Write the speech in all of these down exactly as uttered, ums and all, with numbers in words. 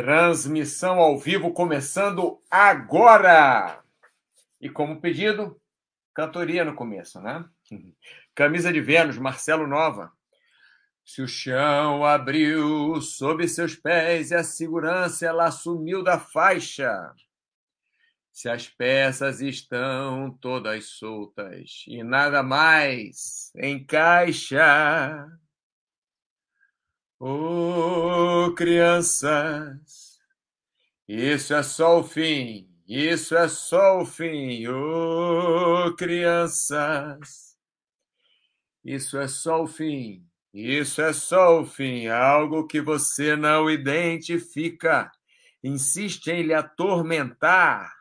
Transmissão ao vivo começando agora! E como pedido, cantoria no começo, né? Camisa de Vênus, Marcelo Nova. Se o chão abriu sob seus pés e a segurança ela sumiu da faixa. Se as peças estão todas soltas e nada mais encaixa. Oh, crianças, isso é só o fim, isso é só o fim. Oh, crianças, isso é só o fim, isso é só o fim. Algo que você não identifica, insiste em lhe atormentar.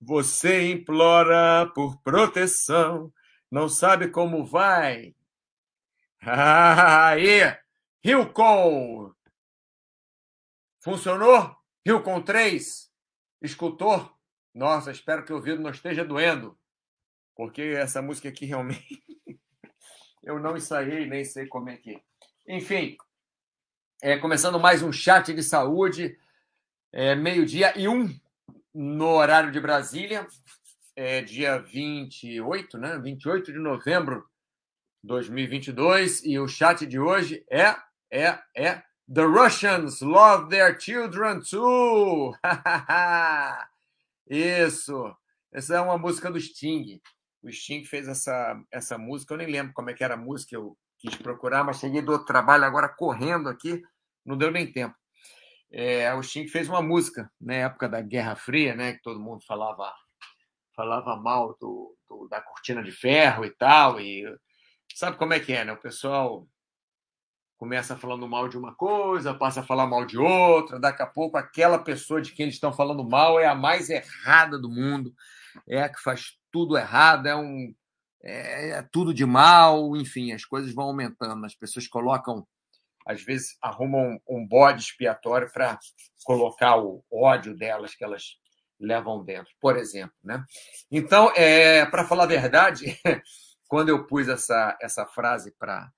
Você implora por proteção, não sabe como vai. Aê! Rilcon! Funcionou? Rilcon três? Escutou? Nossa, espero que o ouvido não esteja doendo. Porque essa música aqui realmente... Eu não ensaiei, nem sei como é que... Enfim, é, começando mais um chat de saúde. É, meio-dia e um no horário de Brasília. É, dia vinte e oito, né? vinte e oito de novembro de dois mil e vinte e dois. E o chat de hoje é... É, é. The Russians love their children too. Isso. Essa é uma música do Sting. O Sting fez essa, essa música. Eu nem lembro como é que era a música. Eu quis procurar, mas cheguei do outro trabalho agora correndo aqui. Não deu nem tempo. É, o Sting fez uma música na época da Guerra Fria, né? Que todo mundo falava, falava mal do, do, da cortina de ferro e tal. E sabe como é que é, né? O pessoal... Começa falando mal de uma coisa, passa a falar mal de outra. Daqui a pouco, aquela pessoa de quem eles estão falando mal é a mais errada do mundo. É a que faz tudo errado, é, um, é, é tudo de mal. Enfim, as coisas vão aumentando. As pessoas colocam, às vezes, arrumam um bode expiatório para colocar o ódio delas que elas levam dentro, por exemplo, né? Então, é, para falar a verdade, quando eu pus essa, essa frase para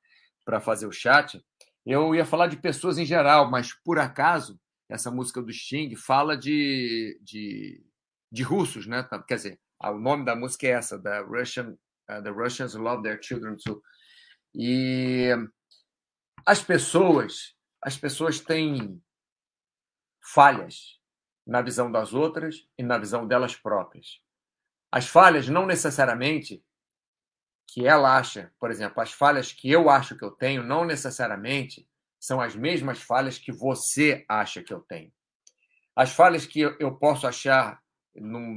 para fazer o chat, eu ia falar de pessoas em geral, mas, por acaso, essa música do Sting fala de, de, de russos, né? Quer dizer, o nome da música é essa, The, Russian, uh, The Russians Love Their Children Too. E as pessoas, as pessoas têm falhas na visão das outras e na visão delas próprias. As falhas não necessariamente... que ela acha, por exemplo, as falhas que eu acho que eu tenho não necessariamente são as mesmas falhas que você acha que eu tenho. As falhas que eu posso achar num,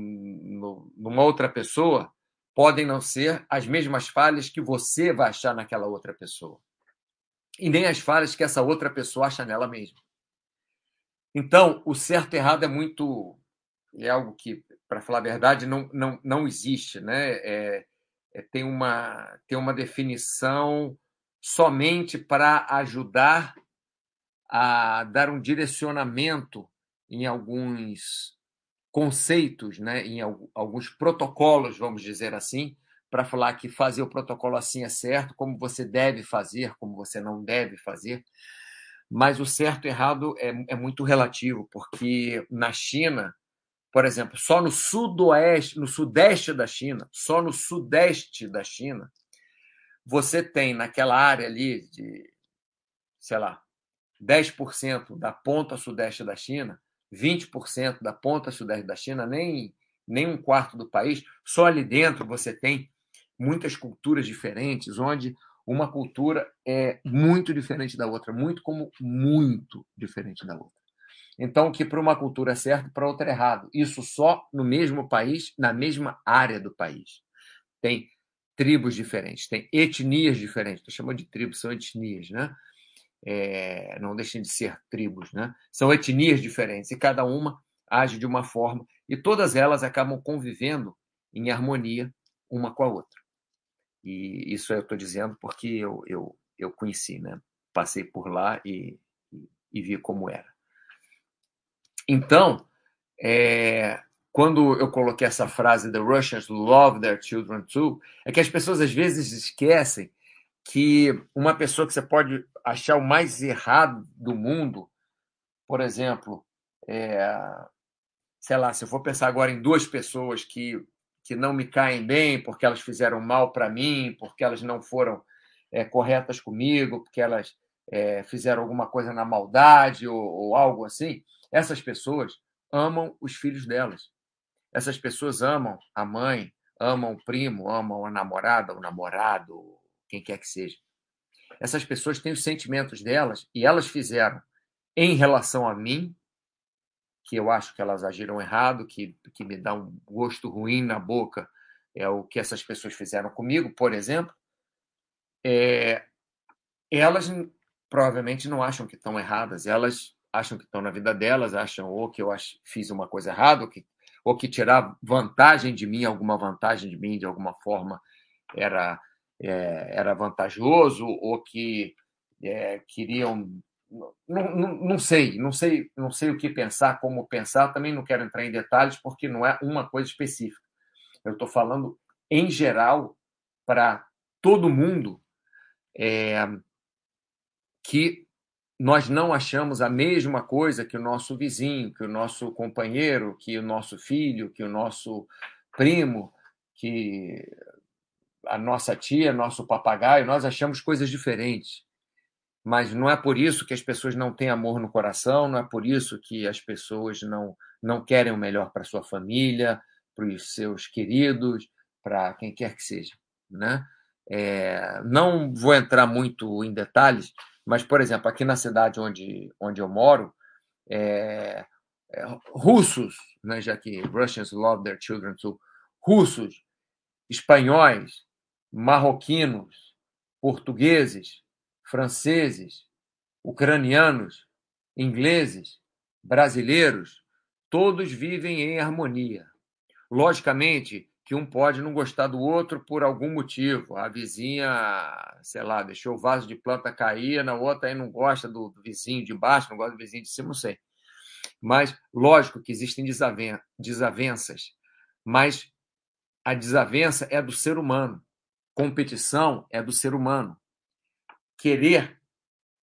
num, numa outra pessoa podem não ser as mesmas falhas que você vai achar naquela outra pessoa. E nem as falhas que essa outra pessoa acha nela mesma. Então, o certo e errado é muito... É algo que, para falar a verdade, não, não, não existe, né? É... É, tem, uma, tem uma definição somente para ajudar a dar um direcionamento em alguns conceitos, né? Em alguns protocolos, vamos dizer assim, para falar que fazer o protocolo assim é certo, como você deve fazer, como você não deve fazer. Mas o certo e errado é, é muito relativo, porque na China... Por exemplo, só no sudoeste, no sudeste da China, só no sudeste da China, você tem naquela área ali de, sei lá, dez por cento da ponta sudeste da China, vinte por cento da ponta sudeste da China, nem, nem um quarto do país, só ali dentro você tem muitas culturas diferentes, onde uma cultura é muito diferente da outra, muito como muito diferente da outra. Então, o que para uma cultura é certo, para outra é errado. Isso só no mesmo país, na mesma área do país. Tem tribos diferentes, tem etnias diferentes. Estou chamando de tribos, são etnias, né? É, não deixem de ser tribos, né? São etnias diferentes e cada uma age de uma forma. E todas elas acabam convivendo em harmonia uma com a outra. E isso eu estou dizendo porque eu, eu, eu conheci, né? Passei por lá e, e, e vi como era. Então, é, quando eu coloquei essa frase The Russians love their children too, é que as pessoas às vezes esquecem que uma pessoa que você pode achar o mais errado do mundo por exemplo, é, sei lá, se eu for pensar agora em duas pessoas que, que não me caem bem porque elas fizeram mal para mim, porque elas não foram é, corretas comigo, porque elas é, fizeram alguma coisa na maldade ou, ou algo assim, essas pessoas amam os filhos delas. Essas pessoas amam a mãe, amam o primo, amam a namorada, o namorado, quem quer que seja. Essas pessoas têm os sentimentos delas e elas fizeram em relação a mim, que eu acho que elas agiram errado, que, que me dá um gosto ruim na boca, é o que essas pessoas fizeram comigo, por exemplo. É, elas provavelmente não acham que estão erradas, elas acham que estão na vida delas, acham ou que eu fiz uma coisa errada, ou que ou que tirar vantagem de mim, alguma vantagem de mim, de alguma forma, era, é, era vantajoso, ou que é, queriam... Não, não, não sei, não sei, não sei o que pensar, como pensar, também não quero entrar em detalhes, porque não é uma coisa específica. Eu estou falando, em geral, para todo mundo, é, que... nós não achamos a mesma coisa que o nosso vizinho, que o nosso companheiro, que o nosso filho, que o nosso primo, que a nossa tia, nosso papagaio, nós achamos coisas diferentes. Mas não é por isso que as pessoas não têm amor no coração, não é por isso que as pessoas não, não querem o melhor para a sua família, para os seus queridos, para quem quer que seja, né? É, não vou entrar muito em detalhes, mas, por exemplo, aqui na cidade onde, onde eu moro, é, é, russos, né, já que Russians love their children too, russos, espanhóis, marroquinos, portugueses, franceses, ucranianos, ingleses, brasileiros, todos vivem em harmonia. Logicamente que um pode não gostar do outro por algum motivo. A vizinha, sei lá, deixou o vaso de planta cair, na outra aí não gosta do vizinho de baixo, não gosta do vizinho de cima, não sei. Mas, lógico que existem desaven- desavenças, mas a desavença é do ser humano. Competição é do ser humano. Querer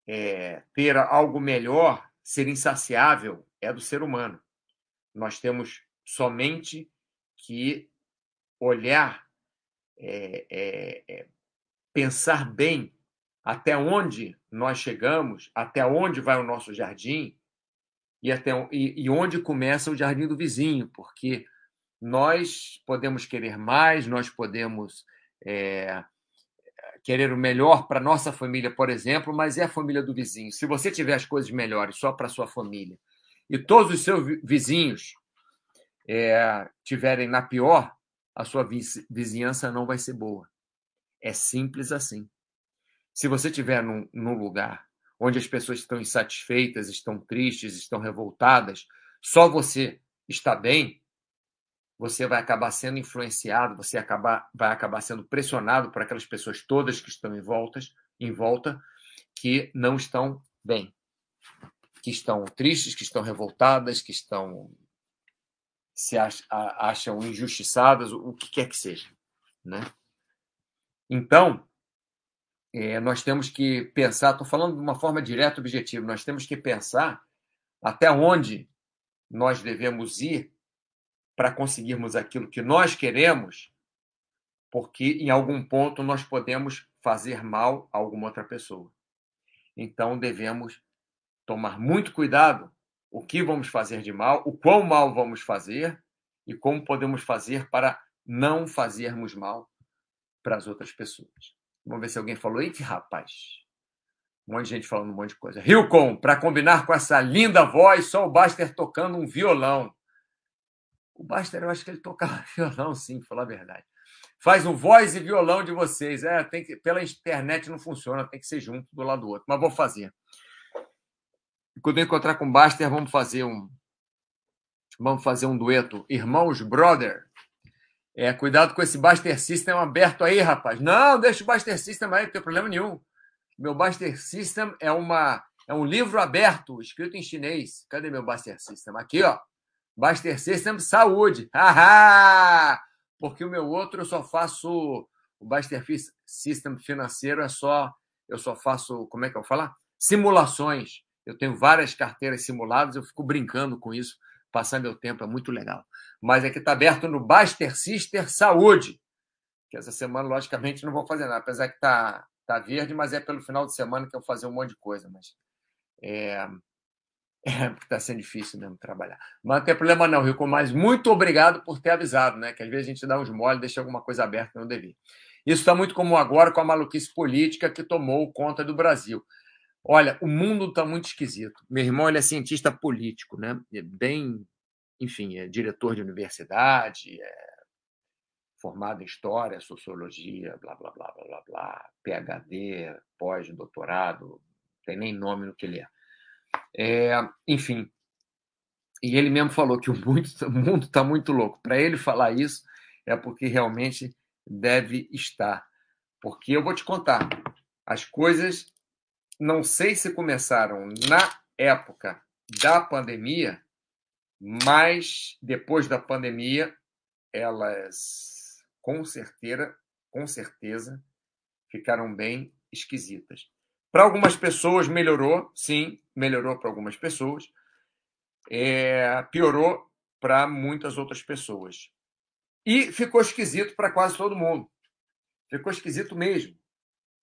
é, ter algo melhor, ser insaciável, é do ser humano. Nós temos somente que olhar, é, é, é, pensar bem até onde nós chegamos, até onde vai o nosso jardim e, até, e, e onde começa o jardim do vizinho, porque nós podemos querer mais, nós podemos é, querer o melhor para a nossa família, por exemplo, mas é a família do vizinho. Se você tiver as coisas melhores só para a sua família e todos os seus vizinhos é, tiverem na pior, a sua vizinhança não vai ser boa. É simples assim. Se você estiver num, num lugar onde as pessoas estão insatisfeitas, estão tristes, estão revoltadas, só você está bem, você vai acabar sendo influenciado, você acabar, vai acabar sendo pressionado por aquelas pessoas todas que estão em volta, em volta, que não estão bem, que estão tristes, que estão revoltadas, que estão... se acham injustiçadas, o que quer que seja, né? Então, é, nós temos que pensar, estou falando de uma forma direta e objetiva, nós temos que pensar até onde nós devemos ir para conseguirmos aquilo que nós queremos, porque em algum ponto nós podemos fazer mal a alguma outra pessoa. Então, devemos tomar muito cuidado o que vamos fazer de mal, o quão mal vamos fazer e como podemos fazer para não fazermos mal para as outras pessoas. Vamos ver se alguém falou. Eita, rapaz! Um monte de gente falando um monte de coisa. Rilcon, para combinar com essa linda voz, só o Buster tocando um violão. O Buster, eu acho que ele tocava violão, sim, para falar a verdade. Faz um voz e violão de vocês. É, tem que, pela internet não funciona, tem que ser junto do lado do outro, mas vou fazer. Quando eu encontrar com o Buster, vamos fazer um, vamos fazer um dueto. Irmãos, brother, é, cuidado com esse Buster System aberto aí, rapaz. Não, deixa o Buster System aí, não tem problema nenhum. Meu Buster System é, uma, é um livro aberto, escrito em chinês. Cadê meu Buster System? Aqui, ó. Buster System, saúde. Haha! Porque o meu outro eu só faço... O Buster System financeiro é só... Eu só faço... Como é que eu vou falar? Simulações. Eu tenho várias carteiras simuladas, eu fico brincando com isso, passar meu tempo, é muito legal. Mas aqui está aberto no Buster System Saúde, que essa semana, logicamente, não vou fazer nada, apesar que está tá verde, mas é pelo final de semana que eu vou fazer um monte de coisa, mas é, é porque está sendo difícil mesmo trabalhar. Mas não tem problema não, Rico, mas muito obrigado por ter avisado, né? Que às vezes a gente dá uns mole, deixa alguma coisa aberta que não devia. Isso está muito comum agora com a maluquice política que tomou conta do Brasil. Olha, o mundo está muito esquisito. Meu irmão, ele é cientista político, né? É bem, enfim, é diretor de universidade, é formado em história, sociologia, blá, blá, blá, blá, blá, blá, P H D, pós-doutorado, não tem nem nome no que ele é. É, enfim, e ele mesmo falou que o mundo está muito louco. Para ele falar isso é porque realmente deve estar. Porque eu vou te contar, as coisas... Não sei se começaram na época da pandemia, mas depois da pandemia, elas com certeza, com certeza ficaram bem esquisitas. Para algumas pessoas melhorou, sim, melhorou para algumas pessoas, é, piorou para muitas outras pessoas. E ficou esquisito para quase todo mundo. Ficou esquisito mesmo.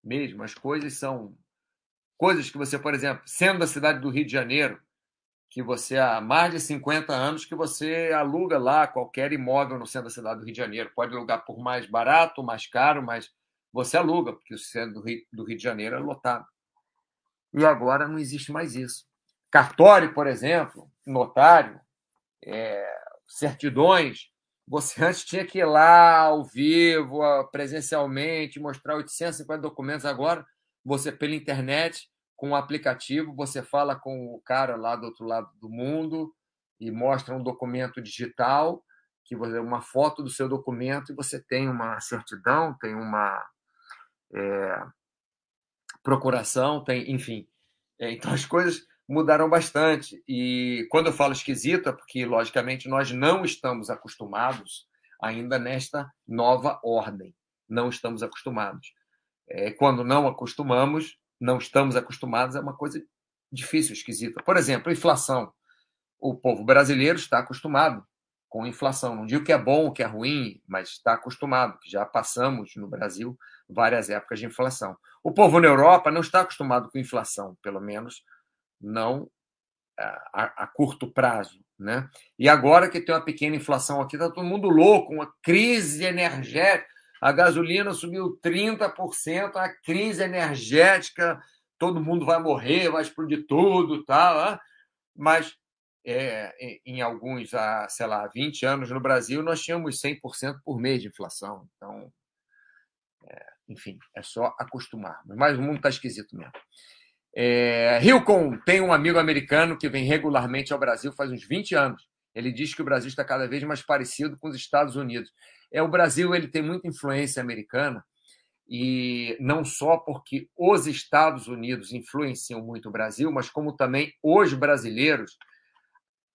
Mesmo, as coisas são... Coisas que você, por exemplo, sendo da cidade do Rio de Janeiro, que você há mais de cinquenta anos que você aluga lá qualquer imóvel no centro da cidade do Rio de Janeiro. Pode alugar por mais barato, mais caro, mas você aluga, porque o centro do Rio, do Rio de Janeiro é lotado. E agora não existe mais isso. Cartório, por exemplo, notário, é, certidões, você antes tinha que ir lá ao vivo, presencialmente, mostrar oitocentos e cinquenta documentos agora. Você, pela internet, com o aplicativo, você fala com o cara lá do outro lado do mundo e mostra um documento digital, que você, uma foto do seu documento, e você tem uma certidão, tem uma é, procuração, tem, enfim. É, então, as coisas mudaram bastante. E quando eu falo esquisito, é porque, logicamente, nós não estamos acostumados ainda nesta nova ordem. Não estamos acostumados. É, quando não acostumamos, não estamos acostumados, é uma coisa difícil, esquisita. Por exemplo, inflação. O povo brasileiro está acostumado com inflação. Não digo que é bom ou que é ruim, mas está acostumado. Já passamos no Brasil várias épocas de inflação. O povo na Europa não está acostumado com inflação, pelo menos não a, a curto prazo, né? E agora que tem uma pequena inflação aqui, está todo mundo louco, uma crise energética. A gasolina subiu trinta por cento, a crise energética, todo mundo vai morrer, vai explodir tudo, tá? Mas é, em alguns, sei lá, vinte anos no Brasil, nós tínhamos cem por cento por mês de inflação. Então, é, enfim, é só acostumar. Mas o mundo está esquisito mesmo. É, Rilcon tem um amigo americano que vem regularmente ao Brasil faz uns vinte anos. Ele diz que o Brasil está cada vez mais parecido com os Estados Unidos. É, o Brasil ele tem muita influência americana, e não só porque os Estados Unidos influenciam muito o Brasil, mas como também os brasileiros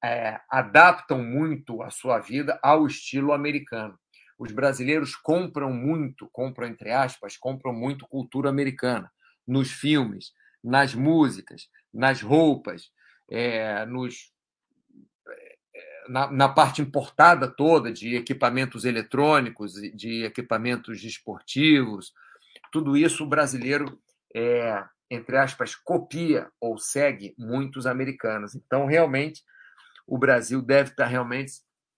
é, adaptam muito a sua vida ao estilo americano. Os brasileiros compram muito, compram entre aspas, compram muito cultura americana, nos filmes, nas músicas, nas roupas, é, nos... Na, na parte importada toda de equipamentos eletrônicos, de equipamentos esportivos, tudo isso o brasileiro, é, entre aspas, copia ou segue muitos americanos. Então, realmente, o Brasil deve estar realmente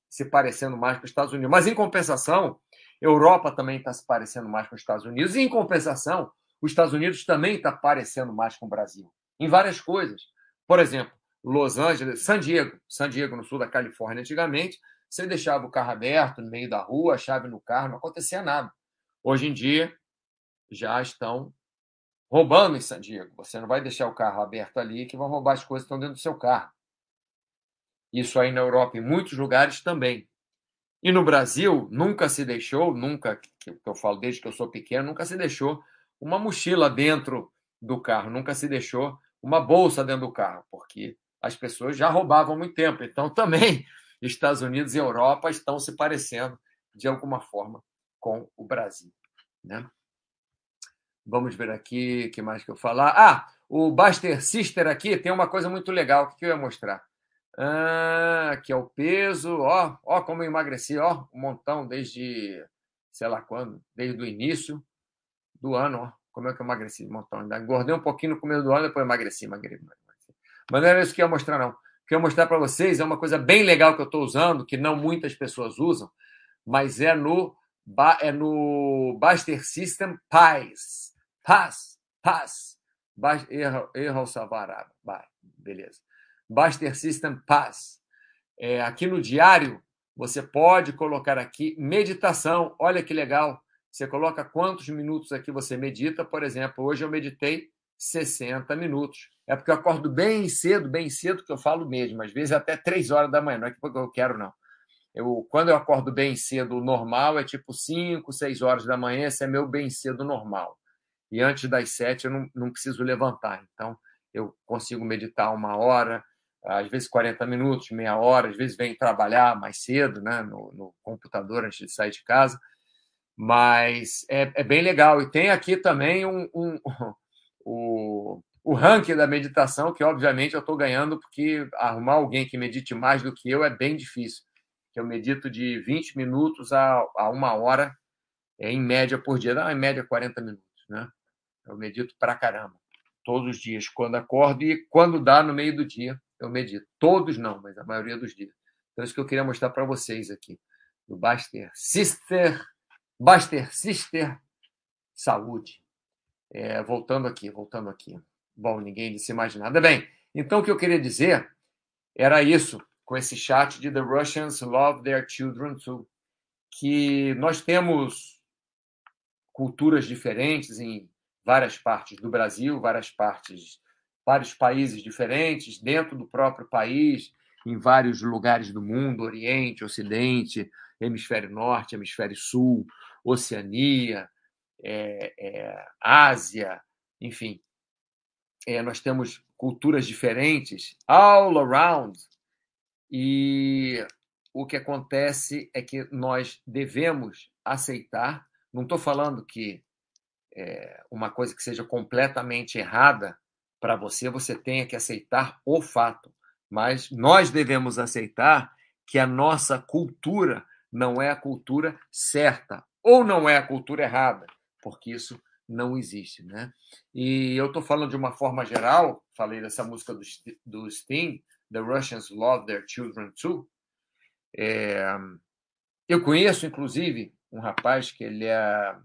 se parecendo mais com os Estados Unidos. Mas, em compensação, a Europa também está se parecendo mais com os Estados Unidos. E, em compensação, os Estados Unidos também está parecendo mais com o Brasil, em várias coisas. Por exemplo, Los Angeles, San Diego, San Diego no sul da Califórnia antigamente, você deixava o carro aberto no meio da rua, a chave no carro, não acontecia nada. Hoje em dia, já estão roubando em San Diego. Você não vai deixar o carro aberto ali que vão roubar as coisas que estão dentro do seu carro. Isso aí na Europa, em muitos lugares também. E no Brasil, nunca se deixou, nunca, que eu falo desde que eu sou pequeno, nunca se deixou uma mochila dentro do carro, nunca se deixou uma bolsa dentro do carro, porque as pessoas já roubavam há muito tempo. Então, também, Estados Unidos e Europa estão se parecendo, de alguma forma, com o Brasil, né? Vamos ver aqui o que mais que eu falar. Ah, O Buster System aqui tem uma coisa muito legal que eu ia mostrar. Ah, aqui é o peso, ó, ó como eu emagreci, ó, um montão desde, sei lá quando, desde o início do ano, ó, como é que eu emagreci, um montão. Engordei um pouquinho no começo do ano, depois emagreci, emagreci, emagreci. Mas não era isso que eu ia mostrar, não. O que eu ia mostrar para vocês é uma coisa bem legal que eu estou usando, que não muitas pessoas usam, mas é no, é no Buster System Paz. Paz, paz. Erra o Savaraba. Beleza. Buster System Paz. É, aqui no diário, você pode colocar aqui meditação. Olha que legal. Você coloca quantos minutos aqui você medita. Por exemplo, hoje eu meditei sessenta minutos. É porque eu acordo bem cedo, bem cedo que eu falo mesmo. Às vezes até três horas da manhã. Não é que eu quero, não. Eu, quando eu acordo bem cedo, o normal é tipo cinco, seis horas da manhã. Esse é meu bem cedo normal. E antes das sete eu não, não preciso levantar. Então, eu consigo meditar uma hora, às vezes quarenta minutos, meia hora, às vezes venho trabalhar mais cedo, né, no, no computador antes de sair de casa. Mas é, é bem legal. E tem aqui também um, um, um, o, o ranking da meditação, que obviamente eu estou ganhando, porque arrumar alguém que medite mais do que eu é bem difícil. Eu medito de vinte minutos a, a uma hora, é, em média por dia. Não, em média quarenta minutos. Né? Eu medito pra caramba todos os dias, quando acordo e quando dá no meio do dia, eu medito. Todos não, mas a maioria dos dias. Então, isso que eu queria mostrar para vocês aqui do Buster System, Buster System Saúde. É, voltando aqui, voltando aqui. Bom, ninguém disse mais nada. Bem, então o que eu queria dizer era isso, com esse chat de The Russians Love Their Children Too, que nós temos culturas diferentes em várias partes do Brasil, várias partes, vários países diferentes, dentro do próprio país, em vários lugares do mundo, Oriente, Ocidente, Hemisfério Norte, Hemisfério Sul, Oceania, é, é, Ásia, enfim. É, nós temos culturas diferentes, all around, e o que acontece é que nós devemos aceitar. Não estou falando que é, uma coisa que seja completamente errada para você, você tenha que aceitar o fato. Mas nós devemos aceitar que a nossa cultura não é a cultura certa ou não é a cultura errada, porque isso não existe, né? E eu estou falando de uma forma geral, falei dessa música do, do Sting, The Russians Love Their Children Too. É, eu conheço, inclusive, um rapaz que ele é,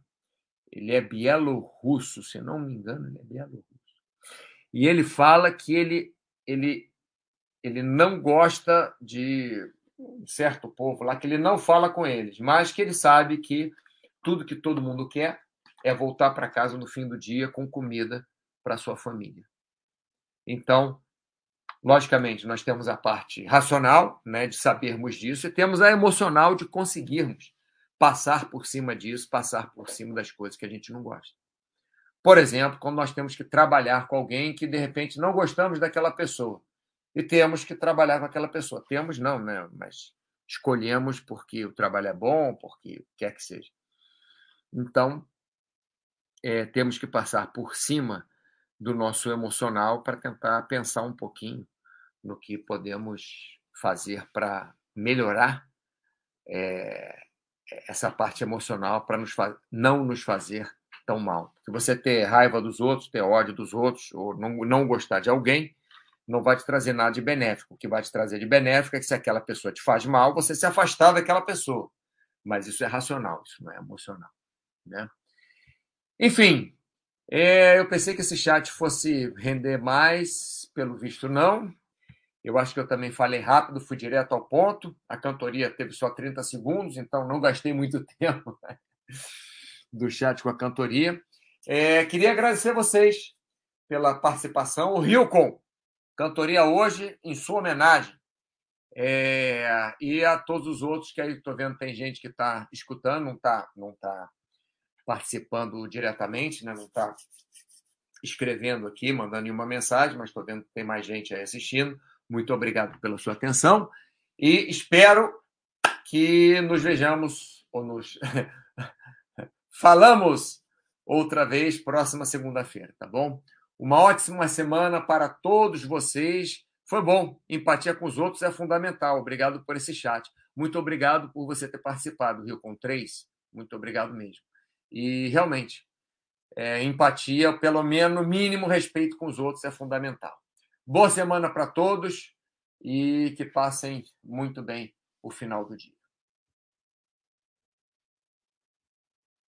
ele é bielorrusso, se não me engano, ele é bielorrusso. E ele fala que ele, ele, ele não gosta de um certo povo lá, que ele não fala com eles, mas que ele sabe que tudo que todo mundo quer é voltar para casa no fim do dia com comida para sua família. Então, logicamente, nós temos a parte racional, né, de sabermos disso, e temos a emocional de conseguirmos passar por cima disso, passar por cima das coisas que a gente não gosta. Por exemplo, quando nós temos que trabalhar com alguém que, de repente, não gostamos daquela pessoa e temos que trabalhar com aquela pessoa. Temos não, né? Mas escolhemos porque o trabalho é bom, porque quer que seja. Então, é, temos que passar por cima do nosso emocional para tentar pensar um pouquinho no que podemos fazer para melhorar é, essa parte emocional para nos fa- não nos fazer tão mal. Se você ter raiva dos outros, ter ódio dos outros, ou não, não gostar de alguém, não vai te trazer nada de benéfico. O que vai te trazer de benéfico é que se aquela pessoa te faz mal, você se afastar daquela pessoa. Mas isso é racional, isso não é emocional, né? Enfim, é, eu pensei que esse chat fosse render mais, pelo visto não. Eu acho que eu também falei rápido, fui direto ao ponto. A cantoria teve só trinta segundos, então não gastei muito tempo, né, do chat com a cantoria. É, queria agradecer vocês pela participação. O Rilcon, cantoria hoje em sua homenagem. É, e a todos os outros que aí estou vendo, tem gente que está escutando, não está não tá participando diretamente, né, não está escrevendo aqui, mandando nenhuma mensagem, mas estou vendo que tem mais gente aí assistindo. Muito obrigado pela sua atenção e espero que nos vejamos ou nos falamos outra vez próxima segunda-feira, tá bom? Uma ótima semana para todos vocês. Foi bom. Empatia com os outros é fundamental. Obrigado por esse chat. Muito obrigado por você ter participado, Rilcon três. Muito obrigado mesmo. E, realmente, é, empatia, pelo menos mínimo respeito com os outros é fundamental. Boa semana para todos e que passem muito bem o final do dia.